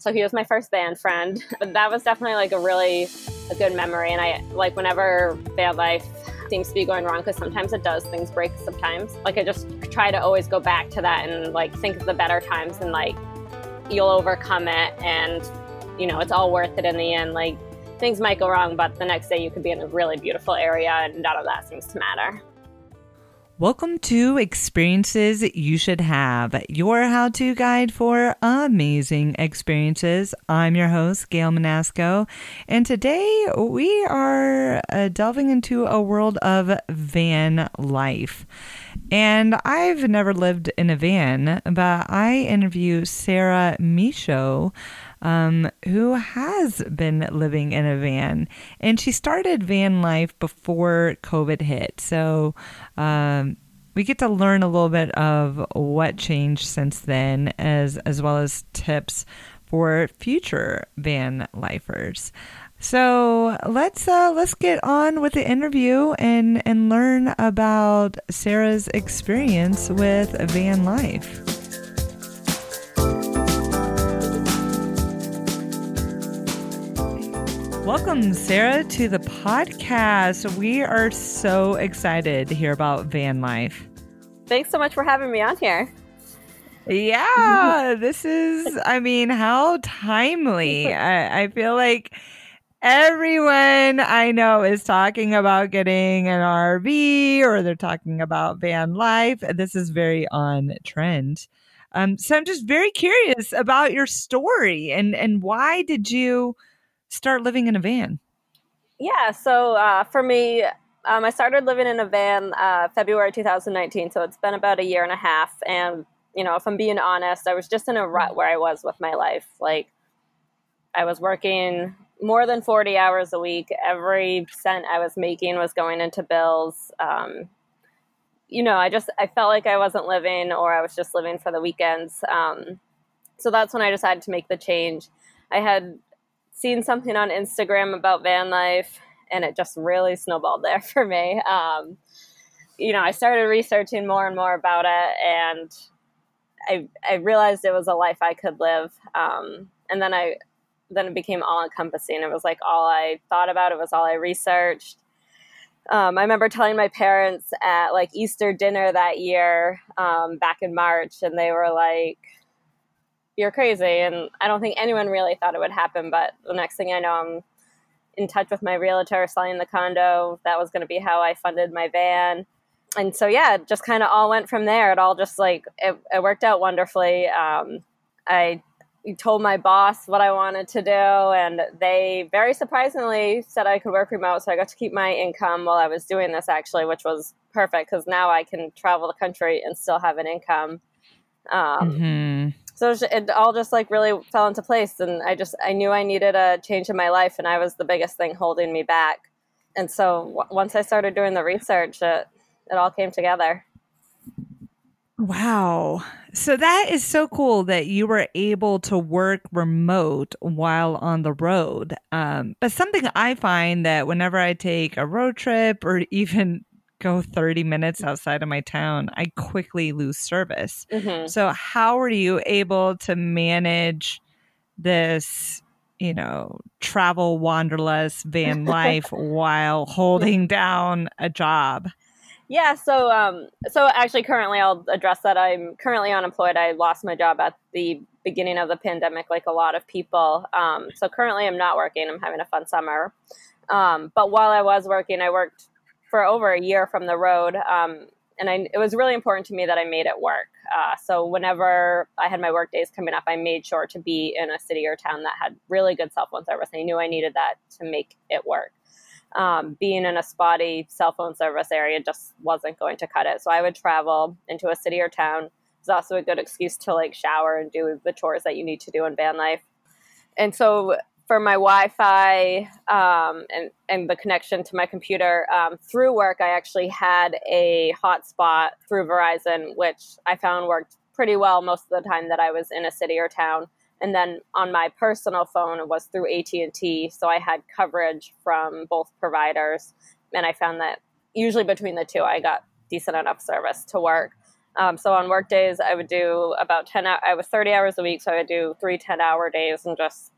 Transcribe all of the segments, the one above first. So he was my first band friend. But that was definitely like a really good memory. And I like whenever band life seems to be going wrong, because sometimes it does, things break sometimes. Like I just try to always go back to that and like think of the better times and like you'll overcome it and you know, it's all worth it in the end. Like things might go wrong, but the next day you could be in a really beautiful area and none of that seems to matter. Welcome to Experiences You Should Have, your how-to guide for amazing experiences. I'm your host, Gail Manasco, and today we are delving into a world of van life. And I've never lived in a van, but I interview Sarah Michaud, who has been living in a van. And she started van life before COVID hit. So we get to learn a little bit of what changed since then, as well as tips for future van lifers. So let's get on with the interview and learn about Sarah's experience with van life. Welcome, Sarah, to the podcast. We are so excited to hear about van life. Thanks so much for having me on here. Yeah, this is, I mean, how timely. I feel like everyone I know is talking about getting an RV or they're talking about van life. This is very on trend. So I'm just very curious about your story and why did you start living in a van? Yeah, so for me, I started living in a van February 2019, so it's been about a year and a half. And, you know, if I'm being honest, I was just in a rut where I was with my life. Like, I was working more than 40 hours a week. Every cent I was making was going into bills. You know, I felt like I wasn't living, or I was just living for the weekends. So that's when I decided to make the change. I had seen something on Instagram about van life, and it just really snowballed there for me. You know, I started researching more and more about it, and I realized it was a life I could live. And then it became all encompassing. It was like all I thought about. It was all I researched. I remember telling my parents at like Easter dinner that year, back in March, and they were like, "You're crazy." And I don't think anyone really thought it would happen. But the next thing I know, I'm in touch with my realtor selling the condo. That was going to be how I funded my van. And so, yeah, it just kind of all went from there. It all just like, it worked out wonderfully. I told my boss what I wanted to do, and they very surprisingly said I could work remote. So I got to keep my income while I was doing this, actually, which was perfect because now I can travel the country and still have an income. So it all just like really fell into place, and I knew I needed a change in my life, and I was the biggest thing holding me back. And so once I started doing the research, it all came together. Wow. So that is so cool that you were able to work remote while on the road. But something I find that whenever I take a road trip or even go 30 minutes outside of my town, I quickly lose service. Mm-hmm. So how are you able to manage this, you know, travel wanderlust van life while holding down a job? Yeah. So, actually currently I'll address that. I'm currently unemployed. I lost my job at the beginning of the pandemic, like a lot of people. So currently I'm not working. I'm having a fun summer. But while I was working, I worked for over a year from the road. It was really important to me that I made it work. So whenever I had my work days coming up, I made sure to be in a city or town that had really good cell phone service. I knew I needed that to make it work. Being in a spotty cell phone service area just wasn't going to cut it. So I would travel into a city or town. It's also a good excuse to like shower and do the chores that you need to do in van life. And so for my Wi-Fi and the connection to my computer, through work, I actually had a hotspot through Verizon, which I found worked pretty well most of the time that I was in a city or town. And then on my personal phone, it was through AT&T. So I had coverage from both providers. And I found that usually between the two, I got decent enough service to work. So on work days, I would do about 10 hours. I was 30 hours a week, so I would do 3 10-hour days and just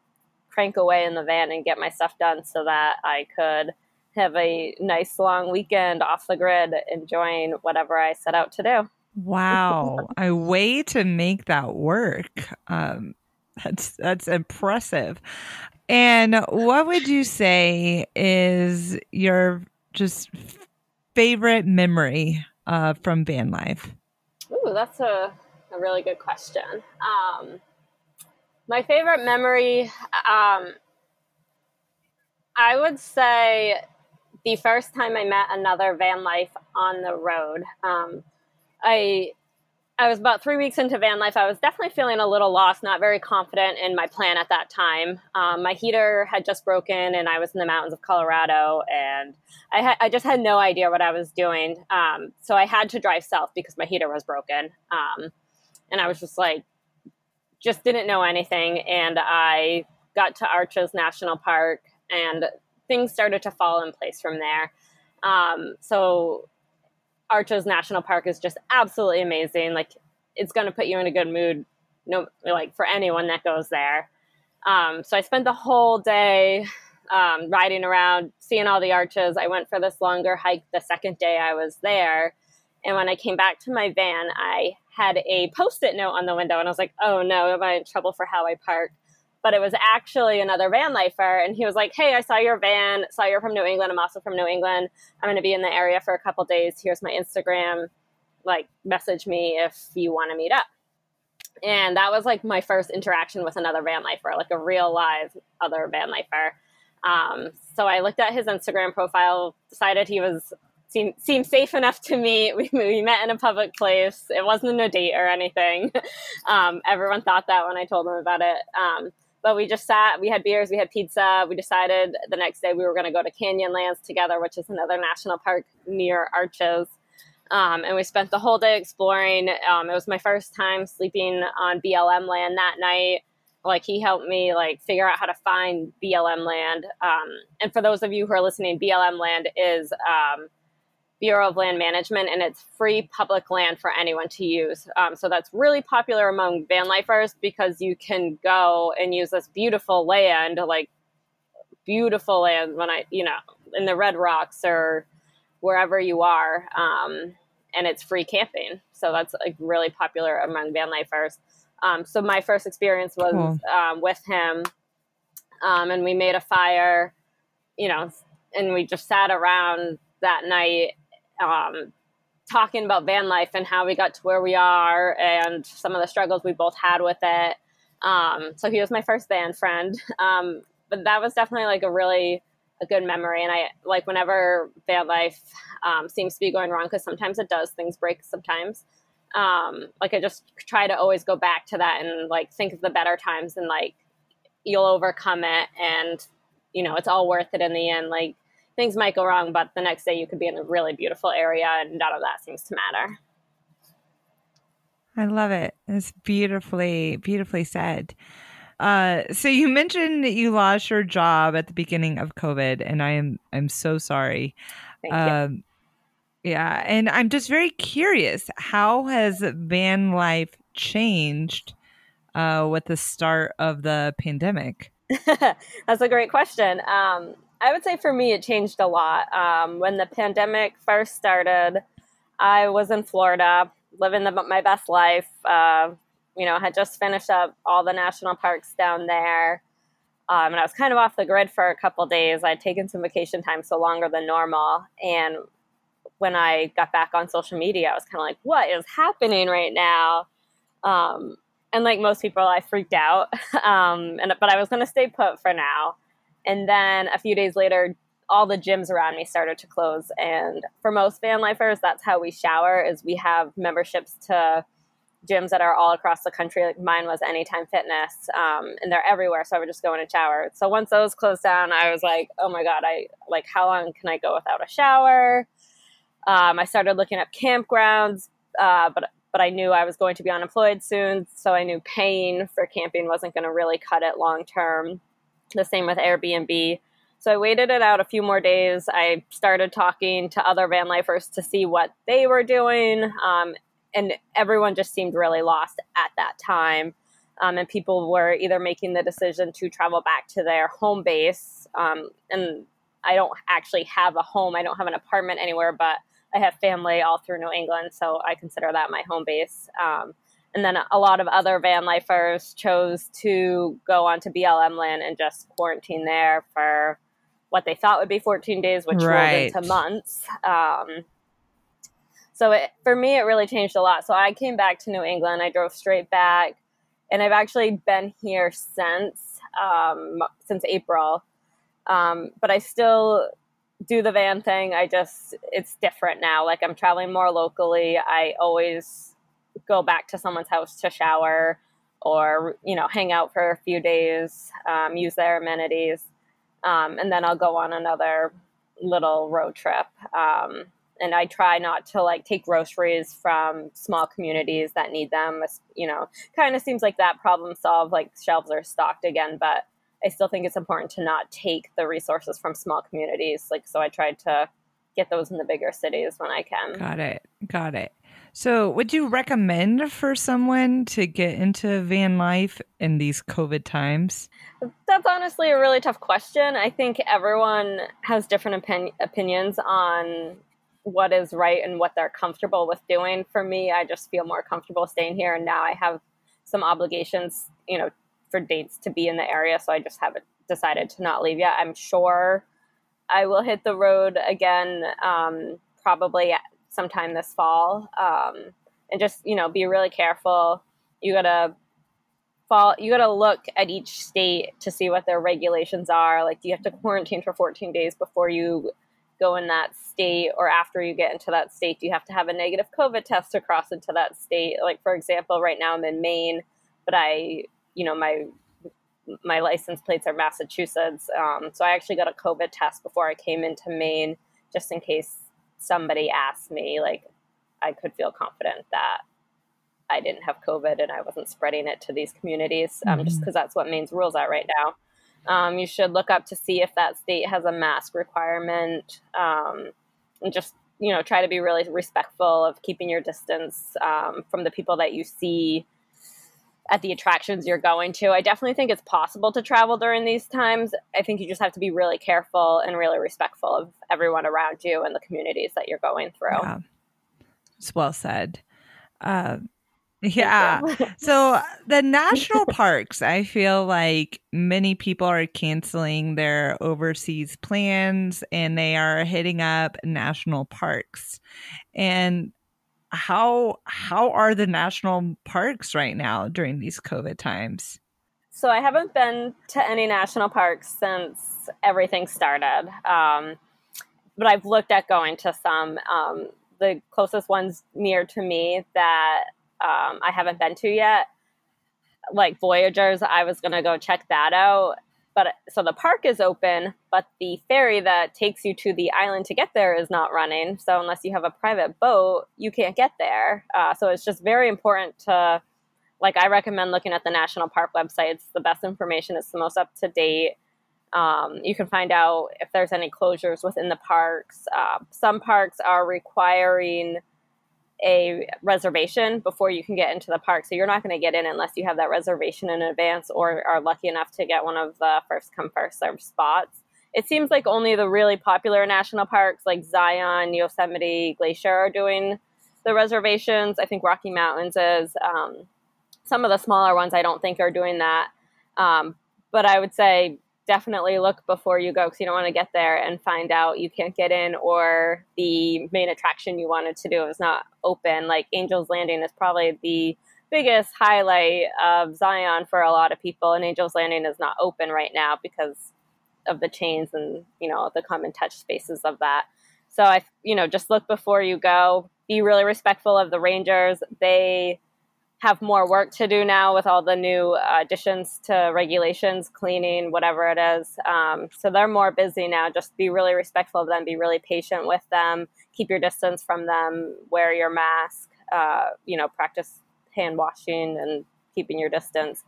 crank away in the van and get my stuff done so that I could have a nice long weekend off the grid, enjoying whatever I set out to do. Wow. A way to make that work. That's impressive. And what would you say is your just favorite memory from van life? Ooh, that's a really good question. My favorite memory, I would say the first time I met another van life on the road. I was about 3 weeks into van life. I was definitely feeling a little lost, not very confident in my plan at that time. My heater had just broken and I was in the mountains of Colorado, and I just had no idea what I was doing. So I had to drive south because my heater was broken. And I was just didn't know anything. And I got to Arches National Park and things started to fall in place from there. So Arches National Park is just absolutely amazing. It's going to put you in a good mood, for anyone that goes there. So I spent the whole day riding around, seeing all the arches. I went for this longer hike the second day I was there. And when I came back to my van, I had a Post-it note on the window. And I was like, oh, no, am I in trouble for how I park? But it was actually another van lifer. And he was like, hey, I saw your van, saw you're from New England. I'm also from New England. I'm going to be in the area for a couple days. Here's my Instagram. Message me if you want to meet up. And that was my first interaction with another van lifer, a real live other van lifer. So I looked at his Instagram profile, decided he seemed safe enough to meet. We met in a public place. It wasn't a date or anything. Everyone thought that when I told them about it. But we just sat, we had beers, we had pizza. We decided the next day we were going to go to Canyonlands together, which is another national park near Arches. And we spent the whole day exploring. It was my first time sleeping on BLM land that night. He helped me figure out how to find BLM land. And for those of you who are listening, BLM land is Bureau of Land Management, and it's free public land for anyone to use. So that's really popular among van lifers because you can go and use this beautiful land when in the Red Rocks or wherever you are. And it's free camping. So that's really popular among van lifers. So my first experience was with him, and we made a fire, and we just sat around that night talking about van life and how we got to where we are and some of the struggles we both had with it. So he was my first van friend. But that was definitely a good memory. And I whenever van life seems to be going wrong, because sometimes it does, things break sometimes. I just try to always go back to that and think of the better times and you'll overcome it. And, it's all worth it in the end. Things might go wrong, but the next day you could be in a really beautiful area and none of that seems to matter. I love it. It's beautifully, beautifully said. So you mentioned that you lost your job at the beginning of COVID, and I'm so sorry. Thank you. Yeah. And I'm just very curious, how has van life changed with the start of the pandemic? That's a great question. I would say for me, it changed a lot. When the pandemic first started, I was in Florida living my best life. Had just finished up all the national parks down there. And I was kind of off the grid for a couple days. I'd taken some vacation time, so longer than normal. And when I got back on social media, I was kind of what is happening right now? And most people, I freaked out. But I was going to stay put for now. And then a few days later, all the gyms around me started to close. And for most van lifers, that's how we shower, is we have memberships to gyms that are all across the country. Mine was Anytime Fitness, and they're everywhere. So I would just go in and shower. So once those closed down, I was oh my God, how long can I go without a shower? I started looking up campgrounds, but I knew I was going to be unemployed soon. So I knew paying for camping wasn't going to really cut it long term. The same with Airbnb. So I waited it out a few more days. I started talking to other van lifers to see what they were doing. And everyone just seemed really lost at that time. And people were either making the decision to travel back to their home base. And I don't actually have a home. I don't have an apartment anywhere, but I have family all through New England, so I consider that my home base. And then a lot of other van lifers chose to go onto BLM land and just quarantine there for what they thought would be 14 days, which rolled into months. For me, it really changed a lot. So I came back to New England. I drove straight back, and I've actually been here since April. But I still do the van thing. It's different now. Like, I'm traveling more locally. I always go back to someone's house to shower or, hang out for a few days, use their amenities. And then I'll go on another little road trip. And I try not to take groceries from small communities that need them. Kind of seems like that problem solved, shelves are stocked again, but I still think it's important to not take the resources from small communities. So I tried to get those in the bigger cities when I can. Got it. So would you recommend for someone to get into van life in these COVID times? That's honestly a really tough question. I think everyone has different opinions on what is right and what they're comfortable with doing. For me, I just feel more comfortable staying here. And now I have some obligations, for dates to be in the area. So I just haven't decided to not leave yet. I'm sure I will hit the road again, probably sometime this fall. And just, be really careful. You got to look at each state to see what their regulations are. You have to quarantine for 14 days before you go in that state, or after you get into that state, you have to have a negative COVID test to cross into that state. For example, right now I'm in Maine, but my license plates are Massachusetts. So I actually got a COVID test before I came into Maine, just in case somebody asked me, I could feel confident that I didn't have COVID and I wasn't spreading it to these communities, just because that's what Maine's rules are right now. You should look up to see if that state has a mask requirement, and just, try to be really respectful of keeping your distance from the people that you see at the attractions you're going to. I definitely think it's possible to travel during these times. I think you just have to be really careful and really respectful of everyone around you and the communities that you're going through. Yeah. It's well said. So the national parks, I feel like many people are canceling their overseas plans and they are hitting up national parks. And how are the national parks right now during these COVID times? So I haven't been to any national parks since everything started. But I've looked at going to some. The closest ones near to me that I haven't been to yet, Voyagers, I was going to go check that out. But so the park is open, but the ferry that takes you to the island to get there is not running. So unless you have a private boat, you can't get there. So it's just very important to, I recommend looking at the national park website. It's the best information. It's the most up to date. You can find out if there's any closures within the parks. Some parks are requiring a reservation before you can get into the park. So you're not going to get in unless you have that reservation in advance or are lucky enough to get one of the first come, first served spots. It seems like only the really popular national parks like Zion, Yosemite, Glacier are doing the reservations. I think Rocky Mountains is. Some of the smaller ones I don't think are doing that. But I would say definitely look before you go, because you don't want to get there and find out you can't get in, or the main attraction you wanted to do is not open. Angel's Landing is probably the biggest highlight of Zion for a lot of people, and Angel's Landing is not open right now because of the chains and, the come and touch spaces of that. So just look before you go. Be really respectful of the rangers. They have more work to do now with all the new additions to regulations, cleaning, whatever it is. So they're more busy now. Just be really respectful of them. Be really patient with them. Keep your distance from them. Wear your mask. Practice hand washing and keeping your distance.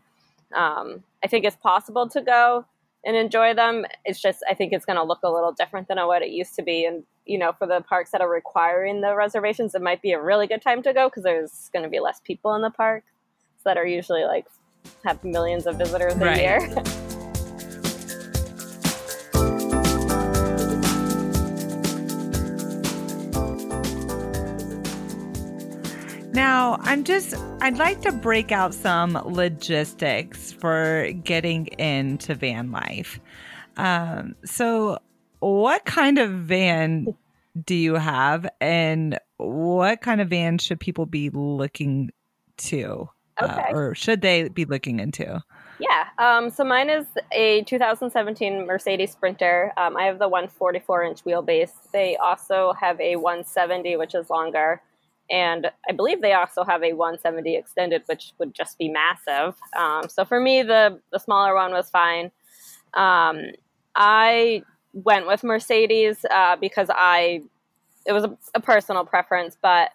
I think it's possible to go and enjoy them. It's just, I think it's going to look a little different than what it used to be. And you know, for the parks that are requiring the reservations, it might be a really good time to go because there's going to be less people in the park that are usually like have millions of visitors a year. Now, I'd like to break out some logistics for getting into van life. So what kind of van do you have, and what kind of van should people be looking to, or should they be looking into? Yeah. So mine is a 2017 Mercedes Sprinter. I have the 144-inch wheelbase. They also have a 170, which is longer. And I believe they also have a 170 extended, which would just be massive. So for me, the smaller one was fine. I went with Mercedes because it was a personal preference, but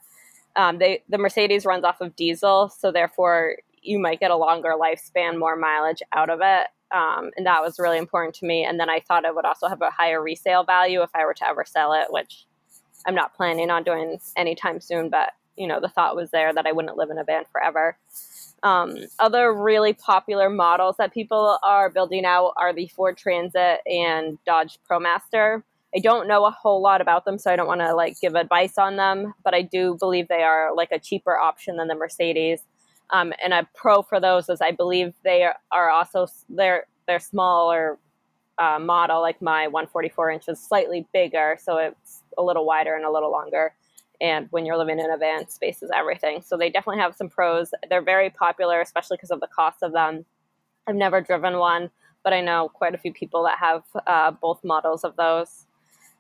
the Mercedes runs off of diesel. So therefore, you might get a longer lifespan, more mileage out of it. And that was really important to me. And then I thought it would also have a higher resale value if I were to ever sell it, which I'm not planning on doing anytime soon, but, you know, the thought was there that I wouldn't live in a van forever. Other really popular models that people are building out are the Ford Transit and Dodge ProMaster. I don't know a whole lot about them, so I don't want to like give advice on them, but I do believe they are like a cheaper option than the Mercedes. And a pro for those is I believe they are also their smaller model, like my 144 inch is slightly bigger, so it's a little wider and a little longer. And when you're living in a van, space is everything. So they definitely have some pros. They're very popular, especially because of the cost of them. I've never driven one, but I know quite a few people that have both models of those.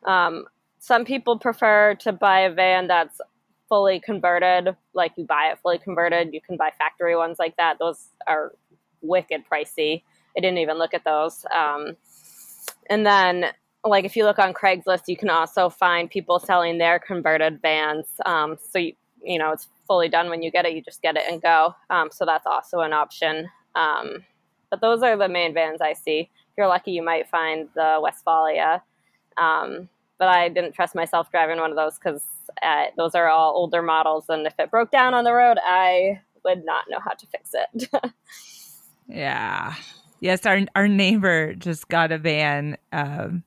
Some people prefer to buy a van that's fully converted. Like you buy it fully converted. You can buy factory ones like that. Those are wicked pricey. I didn't even look at those. And then like if you look on Craigslist, you can also find people selling their converted vans. So, you know, it's fully done when you get it. You just get it and go. So that's also an option. But those are the main vans I see. If you're lucky, you might find the Westfalia. But I didn't trust myself driving one of those because those are all older models. And if it broke down on the road, I would not know how to fix it. Yeah. Yes, our neighbor just got a van, and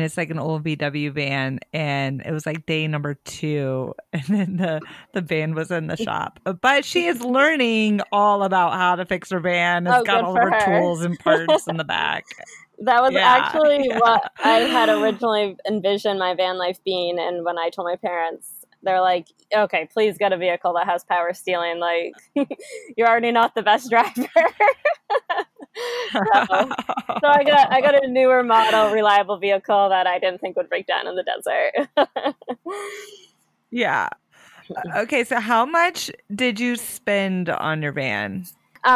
it's like an old VW van, and it was like day number 2, and then the van was in the shop. But she is learning all about how to fix her van. It's got all of her tools and parts in the back. That was actually what I had originally envisioned my van life being, and when I told my parents, they're like, okay, please get a vehicle that has power steering. Like, you're already not the best driver. So I got a newer model, reliable vehicle that I didn't think would break down in the desert. Yeah. Okay. So how much did you spend on your van?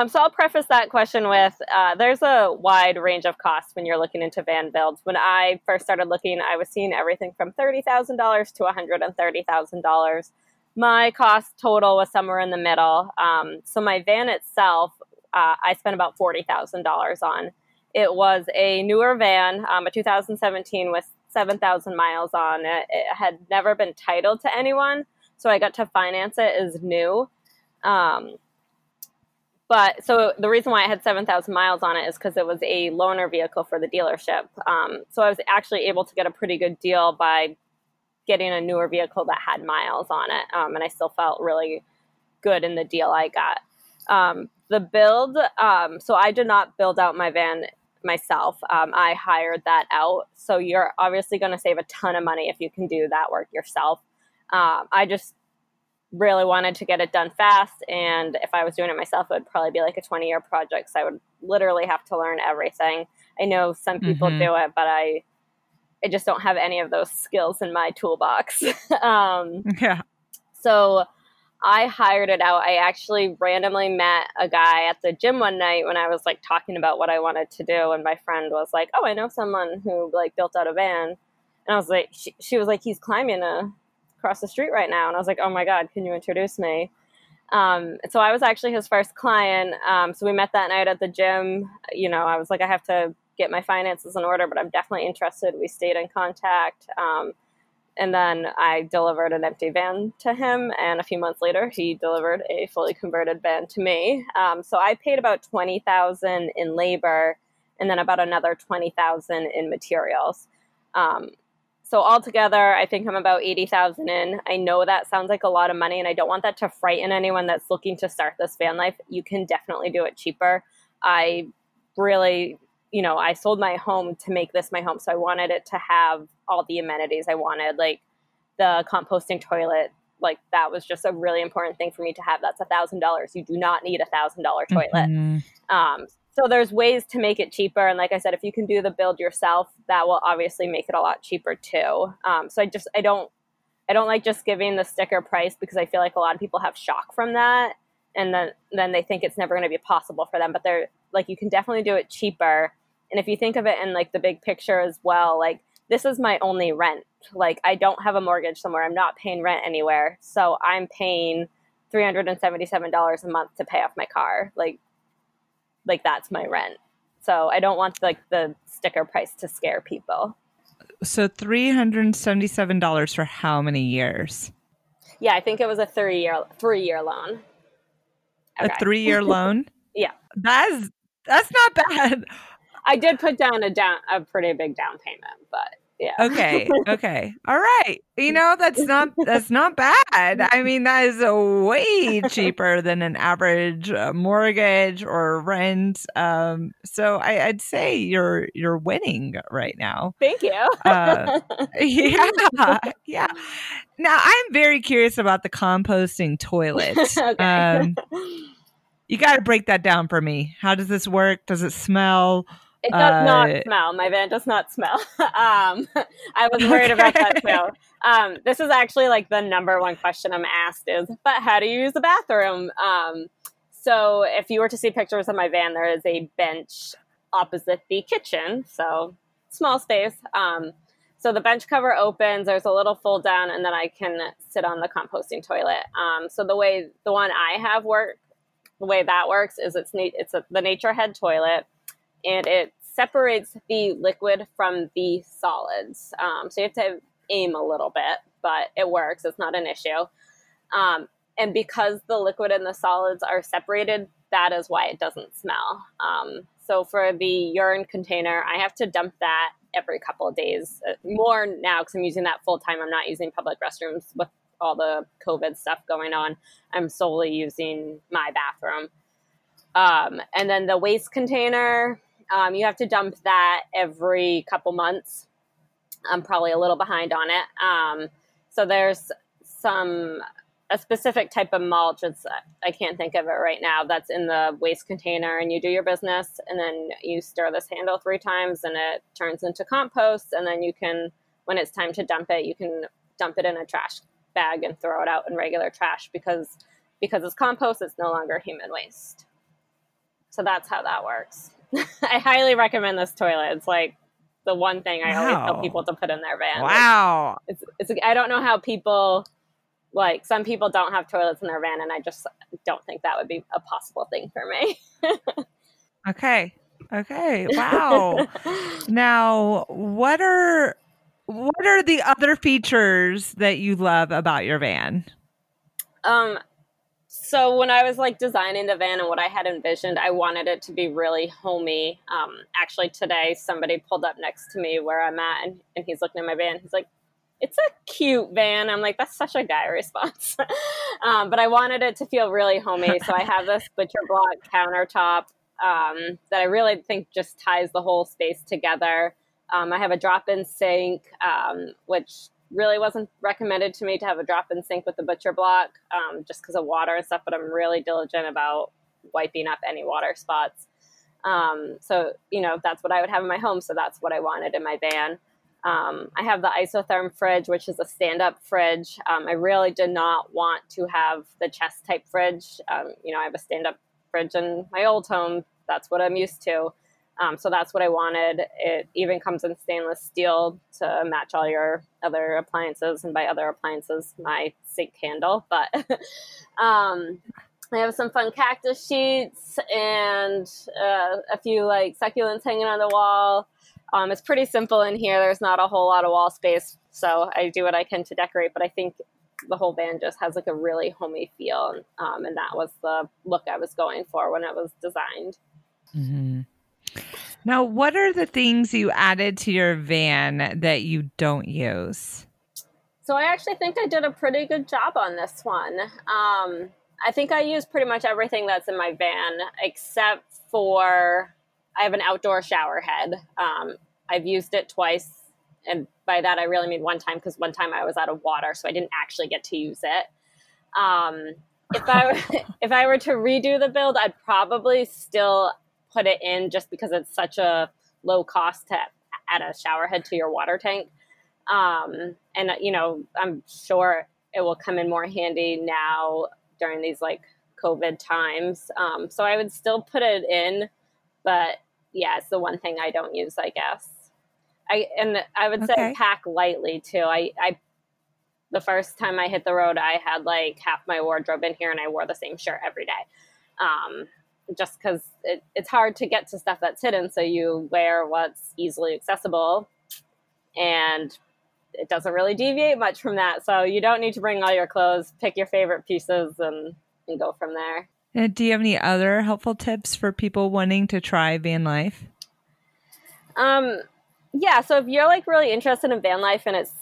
So I'll preface that question with there's a wide range of costs when you're looking into van builds. When I first started looking, I was seeing everything from $30,000 to $130,000. My cost total was somewhere in the middle. So my van itself, I spent about $40,000 on. It was a newer van, a 2017 with 7,000 miles on it. It had never been titled to anyone, so I got to finance it as new. But so the reason why I had 7,000 miles on it is because it was a loaner vehicle for the dealership. So I was actually able to get a pretty good deal by getting a newer vehicle that had miles on it. And I still felt really good in the deal I got. The build, so I did not build out my van myself. I hired that out. So you're obviously going to save a ton of money if you can do that work yourself. I just really wanted to get it done fast, and if I was doing it myself, it would probably be like a 20-year project, so I would literally have to learn everything. I know some people do it, but I just don't have any of those skills in my toolbox. So I hired it out. I actually randomly met a guy at the gym one night when I was like talking about what I wanted to do, and my friend was like, oh, I know someone who like built out a van, and I was like, she was like, he's climbing across the street right now. And I was like, oh my God, can you introduce me? So I was actually his first client. So we met that night at the gym. You know, I was like, I have to get my finances in order, but I'm definitely interested. We stayed in contact. And then I delivered an empty van to him. And a few months later, he delivered a fully converted van to me. So I paid about $20,000 in labor and then about another $20,000 in materials. So altogether, I think I'm about $80,000 in. I know that sounds like a lot of money, and I don't want that to frighten anyone that's looking to start this van life. You can definitely do it cheaper. I really, you know, I sold my home to make this my home. So I wanted it to have all the amenities I wanted, like the composting toilet. Like that was just a really important thing for me to have. That's $1,000. You do not need $1,000 toilet. Mm-hmm. So there's ways to make it cheaper. And like I said, if you can do the build yourself, that will obviously make it a lot cheaper too. So I don't like just giving the sticker price, because I feel like a lot of people have shock from that. And then they think it's never going to be possible for them, but they're like, you can definitely do it cheaper. And if you think of it in like the big picture as well, like this is my only rent. Like I don't have a mortgage somewhere. I'm not paying rent anywhere. So I'm paying $377 a month to pay off my car. Like that's my rent. So I don't want like the sticker price to scare people. So $377 for how many years? Yeah, I think it was a three year loan. Okay. A 3-year loan? Yeah. That's not bad. I did put down a pretty big down payment, but yeah. Okay. All right. You know, that's not bad. I mean, that is way cheaper than an average mortgage or rent. So I'd say you're winning right now. Thank you. Yeah. Now I'm very curious about the composting toilet. Okay. You got to break that down for me. How does this work? Does it smell? It does not smell. My van does not smell. I was worried about that too. This is actually like the number one question I'm asked is, but how do you use the bathroom? So if you were to see pictures of my van, there is a bench opposite the kitchen. So small space. So the bench cover opens, there's a little fold down, and then I can sit on the composting toilet. So the way that works is it's the Nature Head toilet. And it separates the liquid from the solids. So you have to aim a little bit, but it works. It's not an issue. And because the liquid and the solids are separated, that is why it doesn't smell. So for the urine container, I have to dump that every couple of days. More now because I'm using that full time. I'm not using public restrooms with all the COVID stuff going on. I'm solely using my bathroom. And then the waste container... you have to dump that every couple months. I'm probably a little behind on it. So there's a specific type of mulch. I can't think of it right now. That's in the waste container, and you do your business, and then you stir this handle 3 times and it turns into compost. And then you can, when it's time to dump it, you can dump it in a trash bag and throw it out in regular trash because it's compost, it's no longer human waste. So that's how that works. I highly recommend this toilet. It's like the one thing I always tell people to put in their van. Wow. It's I don't know how people, like some people don't have toilets in their van, and I just don't think that would be a possible thing for me. Okay. Wow. Now, what are the other features that you love about your van? So when I was like designing the van and what I had envisioned, I wanted it to be really homey. Actually today, somebody pulled up next to me where I'm at and he's looking at my van. He's like, it's a cute van. I'm like, that's such a guy response. But I wanted it to feel really homey. So I have this butcher block countertop that I really think just ties the whole space together. I have a drop-in sink, which really wasn't recommended to me to have a drop-in sink with the butcher block just because of water and stuff, but I'm really diligent about wiping up any water spots. So, you know, that's what I would have in my home, so that's what I wanted in my van. I have the Isotherm fridge, which is a stand-up fridge. I really did not want to have the chest-type fridge. You know, I have a stand-up fridge in my old home. That's what I'm used to. So that's what I wanted. It even comes in stainless steel to match all your other appliances, and by other appliances, my sink handle. But I have some fun cactus sheets and a few like succulents hanging on the wall. It's pretty simple in here. There's not a whole lot of wall space, so I do what I can to decorate, but I think the whole van just has like a really homey feel. And that was the look I was going for when it was designed. Mm-hmm. Now, what are the things you added to your van that you don't use? So I actually think I did a pretty good job on this one. I think I used pretty much everything that's in my van, except for I have an outdoor shower head. I've used it twice. And by that, I really mean one time, because one time I was out of water, so I didn't actually get to use it. If I were to redo the build, I'd probably still put it in just because it's such a low cost to add a shower head to your water tank. And, you know, I'm sure it will come in more handy now during these like COVID times. So I would still put it in, but yeah, it's the one thing I don't use, I guess. I would say pack lightly too. The first time I hit the road, I had like half my wardrobe in here and I wore the same shirt every day. Just because it's hard to get to stuff that's hidden. So you wear what's easily accessible and it doesn't really deviate much from that. So you don't need to bring all your clothes, pick your favorite pieces and go from there. And do you have any other helpful tips for people wanting to try van life? Yeah. So if you're like really interested in van life and it's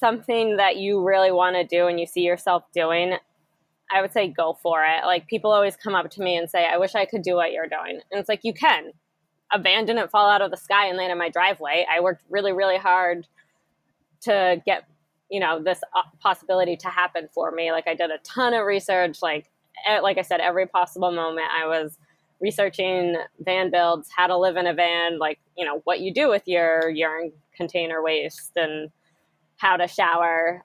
something that you really want to do and you see yourself doing, I would say go for it. Like people always come up to me and say, I wish I could do what you're doing. And it's like, you can. A van didn't fall out of the sky and land in my driveway. I worked really, really hard to get, you know, this possibility to happen for me. Like I did a ton of research. Like I said, every possible moment I was researching van builds, how to live in a van, like, you know, what you do with your urine container waste and how to shower.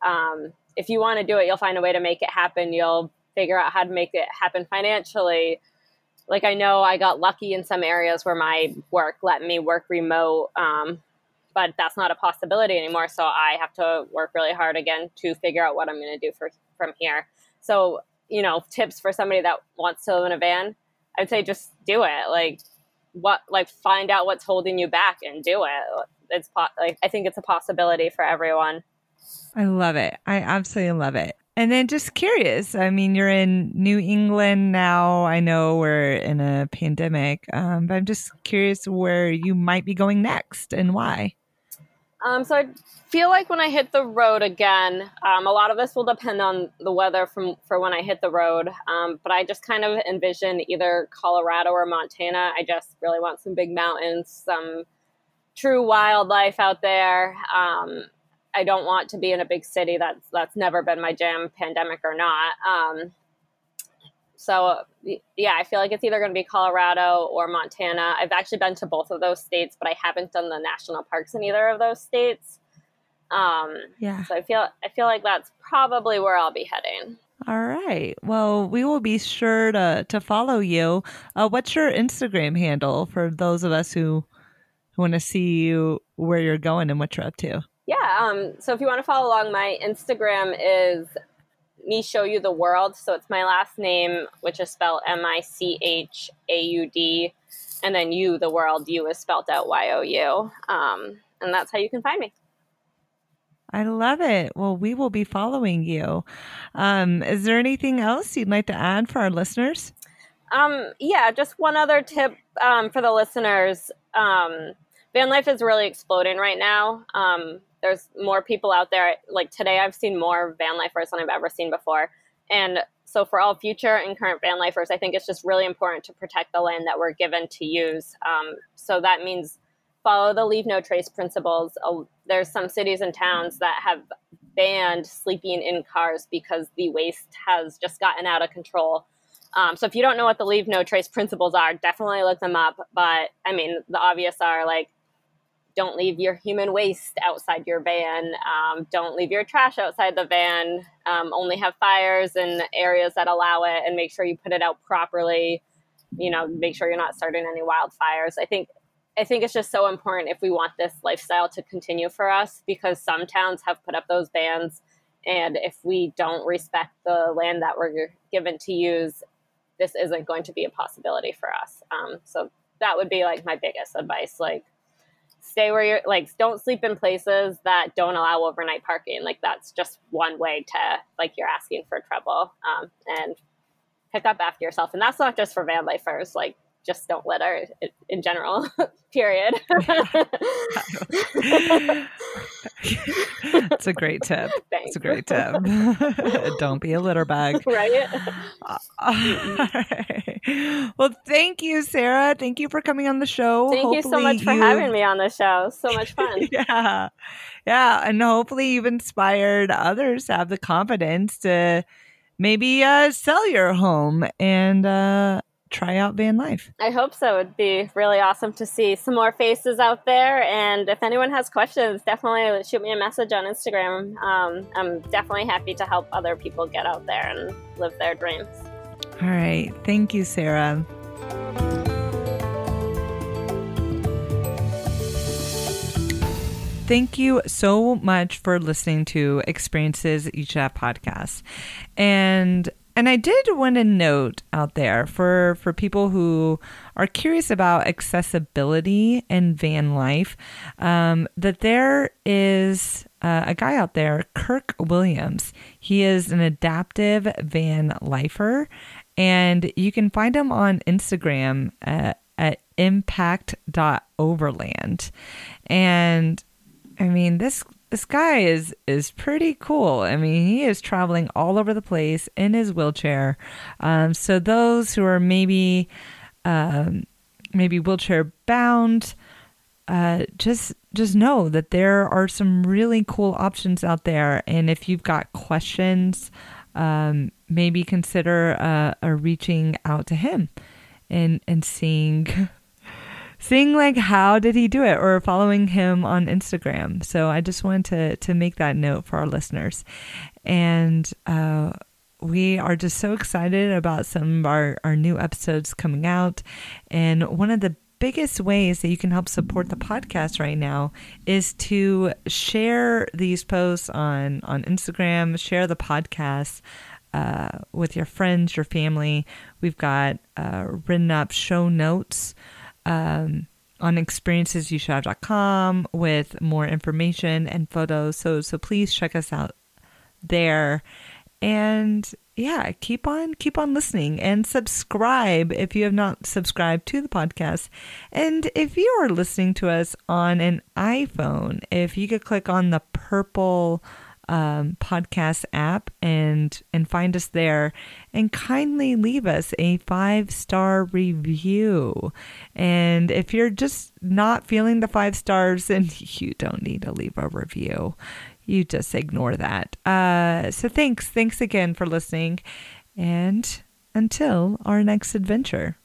If you want to do it, you'll find a way to make it happen. You'll figure out how to make it happen financially. Like I know I got lucky in some areas where my work let me work remote, but that's not a possibility anymore. So I have to work really hard again to figure out what I'm going to do from here. So, you know, tips for somebody that wants to live in a van, I'd say just do it. Find out what's holding you back and do it. I think it's a possibility for everyone. I love it. I absolutely love it. And then just curious, I mean, you're in New England now. I know we're in a pandemic, but I'm just curious where you might be going next and why. So I feel like when I hit the road again, a lot of this will depend on the weather for when I hit the road. But I just kind of envision either Colorado or Montana. I just really want some big mountains, some true wildlife out there. I don't want to be in a big city. That's never been my jam, pandemic or not. So yeah, I feel like it's either going to be Colorado or Montana. I've actually been to both of those states, but I haven't done the national parks in either of those states. So I feel like that's probably where I'll be heading. All right. Well, we will be sure to follow you. What's your Instagram handle for those of us who want to see you, where you're going and what you're up to? Yeah. So if you want to follow along, my Instagram is Me Show You the World. So it's my last name, which is spelled MICHAUD. And then you, the world, you is spelled out YOU. And that's how you can find me. I love it. Well, we will be following you. Is there anything else you'd like to add for our listeners? Yeah, just one other tip for the listeners. Van life is really exploding right now. There's more people out there. Like today, I've seen more van lifers than I've ever seen before. And so for all future and current van lifers, I think it's just really important to protect the land that we're given to use. So that means follow the leave no trace principles. There's some cities and towns that have banned sleeping in cars because the waste has just gotten out of control. So if you don't know what the leave no trace principles are, definitely look them up. But I mean, the obvious are like, don't leave your human waste outside your van. Don't leave your trash outside the van. Only have fires in areas that allow it and make sure you put it out properly. You know, make sure you're not starting any wildfires. I think it's just so important if we want this lifestyle to continue for us, because some towns have put up those bans. And if we don't respect the land that we're given to use, this isn't going to be a possibility for us. So that would be like my biggest advice. Like, stay where you're, like, don't sleep in places that don't allow overnight parking. Like, that's just one way to, like, you're asking for trouble, and pick up after yourself. And that's not just for van lifers, like, just don't litter in general, period. It's a great tip. Thanks. It's a great tip. Don't be a litter bag. Right? All right. Well, thank you, Sarah. Thank you for coming on the show. Thank you so much for having me on the show. So much fun. Yeah. Yeah. And hopefully you've inspired others to have the confidence to maybe sell your home and try out van life. I hope so. It'd be really awesome to see some more faces out there. And if anyone has questions, definitely shoot me a message on Instagram. I'm definitely happy to help other people get out there and live their dreams. All right. Thank you, Sarah. Thank you so much for listening to Experiences You Should Have podcast. And I did want to note out there for people who are curious about accessibility and van life, that there is a guy out there, Kirk Williams. He is an adaptive van lifer, and you can find him on Instagram at impact.overland. And I mean, this guy is pretty cool. I mean, he is traveling all over the place in his wheelchair. So those who are maybe wheelchair bound, just know that there are some really cool options out there. And if you've got questions, maybe consider reaching out to him and seeing. Seeing like how did he do it, or following him on Instagram. So I just wanted to make that note for our listeners. And we are just so excited about some of our new episodes coming out. And one of the biggest ways that you can help support the podcast right now is to share these posts on Instagram, share the podcast with your friends, your family. We've got written up show notes on ExperiencesYouShouldHave.com with more information and photos. So please check us out there. And yeah, keep on listening and subscribe if you have not subscribed to the podcast. And if you are listening to us on an iPhone, if you could click on the purple podcast app and find us there, and kindly leave us a 5-star review. And if you're just not feeling the 5 stars, then you don't need to leave a review. You just ignore that. So thanks again for listening, and until our next adventure.